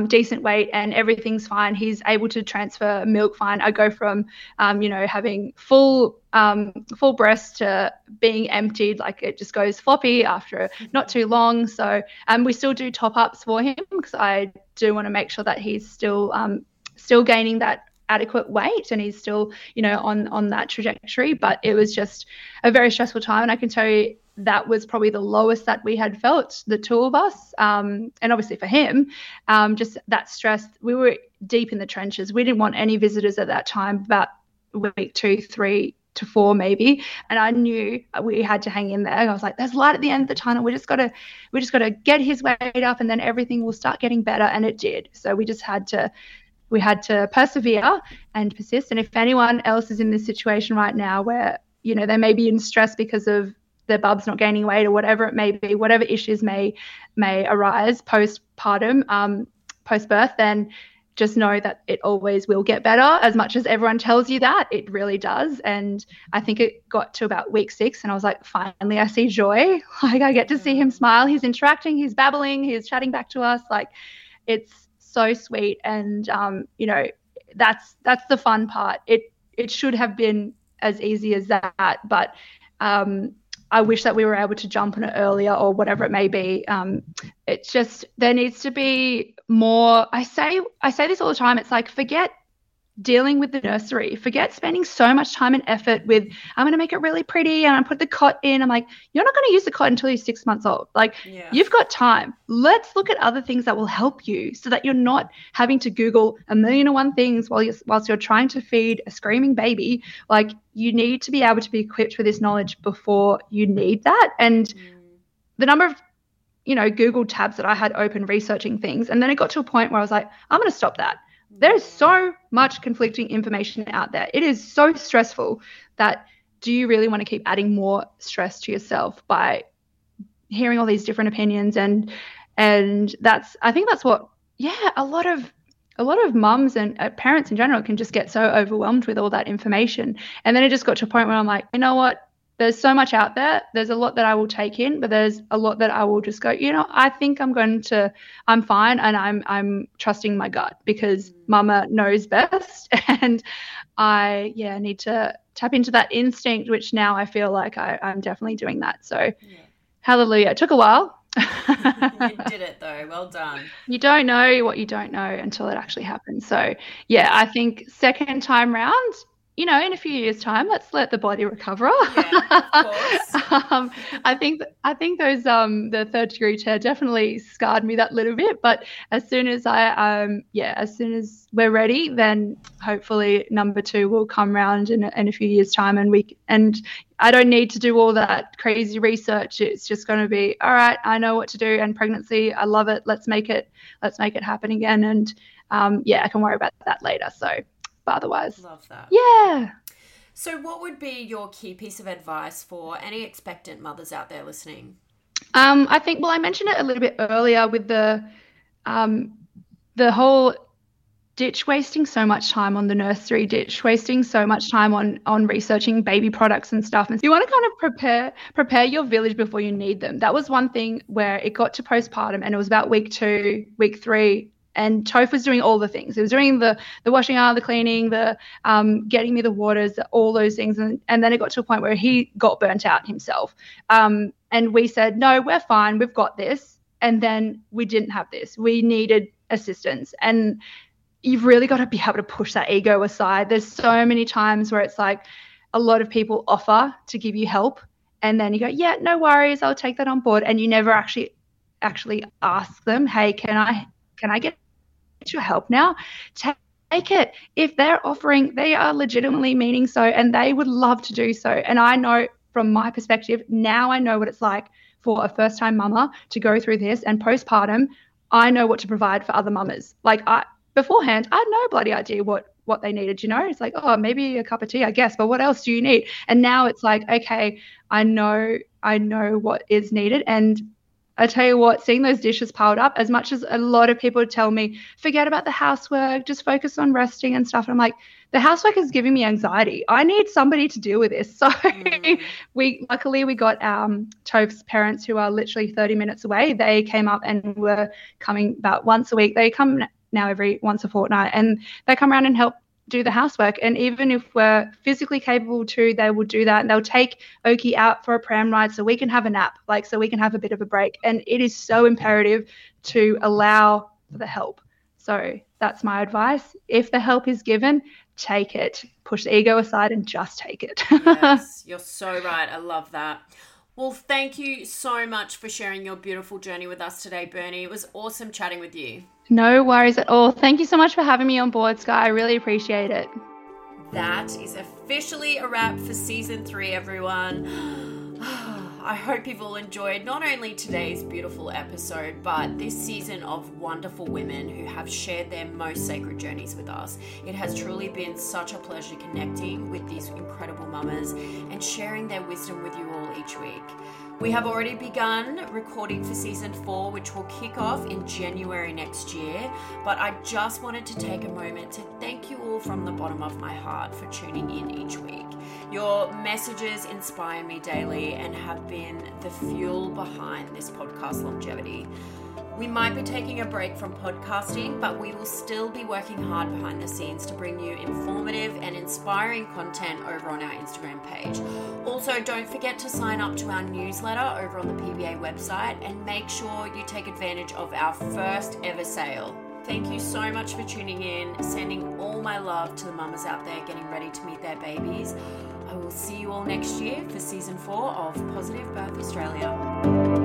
decent weight and everything's fine. He's able to transfer milk fine. I go from having full breast to being emptied. Like it just goes floppy after not too long. So we still do top ups for him because I do want to make sure that he's still gaining that adequate weight and he's still on that trajectory. But it was just a very stressful time, and I can tell you that was probably the lowest that we had felt, the two of us, and obviously for him, just that stress. We were deep in the trenches. We didn't want any visitors at that time, about week 2, 3 to 4 maybe, and I knew we had to hang in there. I was like, there's light at the end of the tunnel. We just got to get his weight up, and then everything will start getting better, and it did. So we just had to persevere and persist. And if anyone else is in this situation right now where, they may be in stress because of their bub's not gaining weight or whatever it may be, whatever issues may arise postpartum, post-birth, then just know that it always will get better. As much as everyone tells you that, it really does. And I think it got to about week 6, and I was like, finally, I see joy. Like I get to see him smile. He's interacting, he's babbling, he's chatting back to us. Like it's so sweet. And, that's the fun part. It should have been as easy as that. But, I wish that we were able to jump on it earlier or whatever it may be. It's just there needs to be more. I say this all the time. It's like, forget dealing with the nursery. Forget spending so much time and effort with, I'm going to make it really pretty and I put the cot in. I'm like, you're not going to use the cot until you're 6 months old. Like You've got time. Let's look at other things that will help you so that you're not having to Google a million and one things whilst you're trying to feed a screaming baby. Like you need to be able to be equipped with this knowledge before you need that. And the number of, Google tabs that I had open researching things. And then it got to a point where I was like, I'm going to stop that. There's so much conflicting information out there. It is so stressful that do you really want to keep adding more stress to yourself by hearing all these different opinions? And I think that's what, a lot of mums and parents in general can just get so overwhelmed with all that information. And then it just got to a point where I'm like, you know what? there's so much out there. There's a lot that I will take in, but there's a lot that I will just go, you know, I think I'm fine, and I'm trusting my gut because mama knows best. And I, need to tap into that instinct, which now I feel like I'm definitely doing that. So hallelujah. It took a while. You did it though. Well done. You don't know what you don't know until it actually happens. So I think second time round, you know, in a few years' time, let's let the body recover. I think those the third degree tear definitely scarred me that little bit. But as soon as as soon as we're ready, then hopefully number two will come round in a few years' time, and I don't need to do all that crazy research. It's just going to be all right. I know what to do, and pregnancy, I love it. Let's make it happen again, and I can worry about that later. So. Otherwise, love that. Yeah. So, what would be your key piece of advice for any expectant mothers out there listening? I think, I mentioned it a little bit earlier with the whole ditch wasting so much time on the nursery, ditch wasting so much time on researching baby products and stuff. And so you want to kind of prepare your village before you need them. That was one thing where it got to postpartum, and it was about week 2, week 3. And Toph was doing all the things. He was doing the washing out, the cleaning, the getting me the waters, all those things. And then it got to a point where he got burnt out himself. And we said, no, we're fine. We've got this. And then we didn't have this. We needed assistance. And you've really got to be able to push that ego aside. There's so many times where it's like a lot of people offer to give you help. And then you go, yeah, no worries. I'll take that on board. And you never actually ask them, hey, can I get your help now? Take it. If they're offering, they are legitimately meaning so, and they would love to do so. And I know from my perspective now, I know what it's like for a first-time mama to go through this, and postpartum I know what to provide for other mamas. Like beforehand I had no bloody idea what they needed. You know, it's like, oh, maybe a cup of tea, I guess, but what else do you need? And now it's like, okay, I know what is needed. And I tell you what, seeing those dishes piled up, as much as a lot of people tell me, forget about the housework, just focus on resting and stuff. And I'm like, the housework is giving me anxiety. I need somebody to deal with this. So we got Toph's parents, who are literally 30 minutes away. They came up and were coming about once a week. They come now every once a fortnight, and they come around and help do the housework. And even if we're physically capable to, they will do that, and they'll take Oki out for a pram ride so we can have a nap, so we can have a bit of a break. And it is so imperative to allow for the help. So that's my advice. If the help is given, take it. Push the ego aside and just take it. Yes, you're so right. I love that. Well, thank you so much for sharing your beautiful journey with us today, Bernie. It was awesome chatting with you. No worries at all. Thank you so much for having me on board, Sky. I really appreciate it. That is officially a wrap for season 3, everyone. I hope you've all enjoyed not only today's beautiful episode, but this season of wonderful women who have shared their most sacred journeys with us. It has truly been such a pleasure connecting with these incredible mamas and sharing their wisdom with you all each week. We have already begun recording for season 4, which will kick off in January next year. But I just wanted to take a moment to thank you all from the bottom of my heart for tuning in each week. Your messages inspire me daily and have been the fuel behind this podcast longevity. We might be taking a break from podcasting, but we will still be working hard behind the scenes to bring you informative and inspiring content over on our Instagram page. Also, don't forget to sign up to our newsletter over on the PBA website, and make sure you take advantage of our first ever sale. Thank you so much for tuning in, sending all my love to the mamas out there getting ready to meet their babies. I will see you all next year for season 4 of Positive Birth Australia.